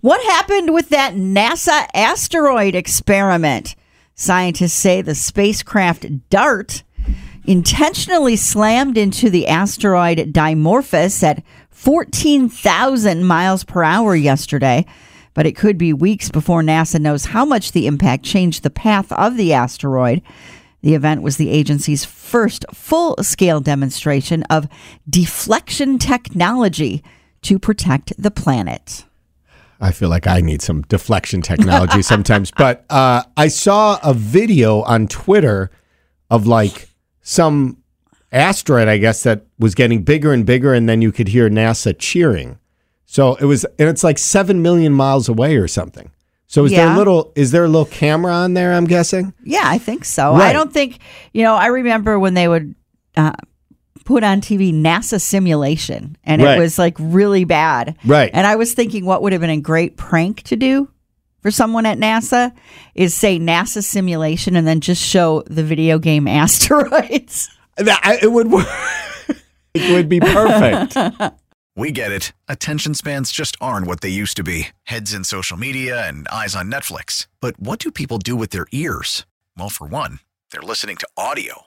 What happened with that NASA asteroid experiment? Scientists say the spacecraft DART intentionally slammed into the asteroid Dimorphos at 14,000 miles per hour yesterday, but it could be weeks before NASA knows how much the impact changed the path of the asteroid. The event was the agency's first full-scale demonstration of deflection technology to protect the planet. I feel like I need some deflection technology sometimes. But I saw a video on Twitter of like some asteroid, I guess, that was getting bigger and bigger, and then you could hear NASA cheering. So it was, and it's like 7 million miles away or something. So is there a little camera on there, I'm guessing? Yeah, I think so. Right. I don't think, I remember when they would put on TV NASA simulation, and It was like really bad. Right. And I was thinking what would have been a great prank to do for someone at NASA is say NASA simulation and then just show the video game asteroids. It would work. It would be perfect. We get it. Attention spans just aren't what they used to be. Heads in social media and eyes on Netflix. But what do people do with their ears? Well, for one, they're listening to audio.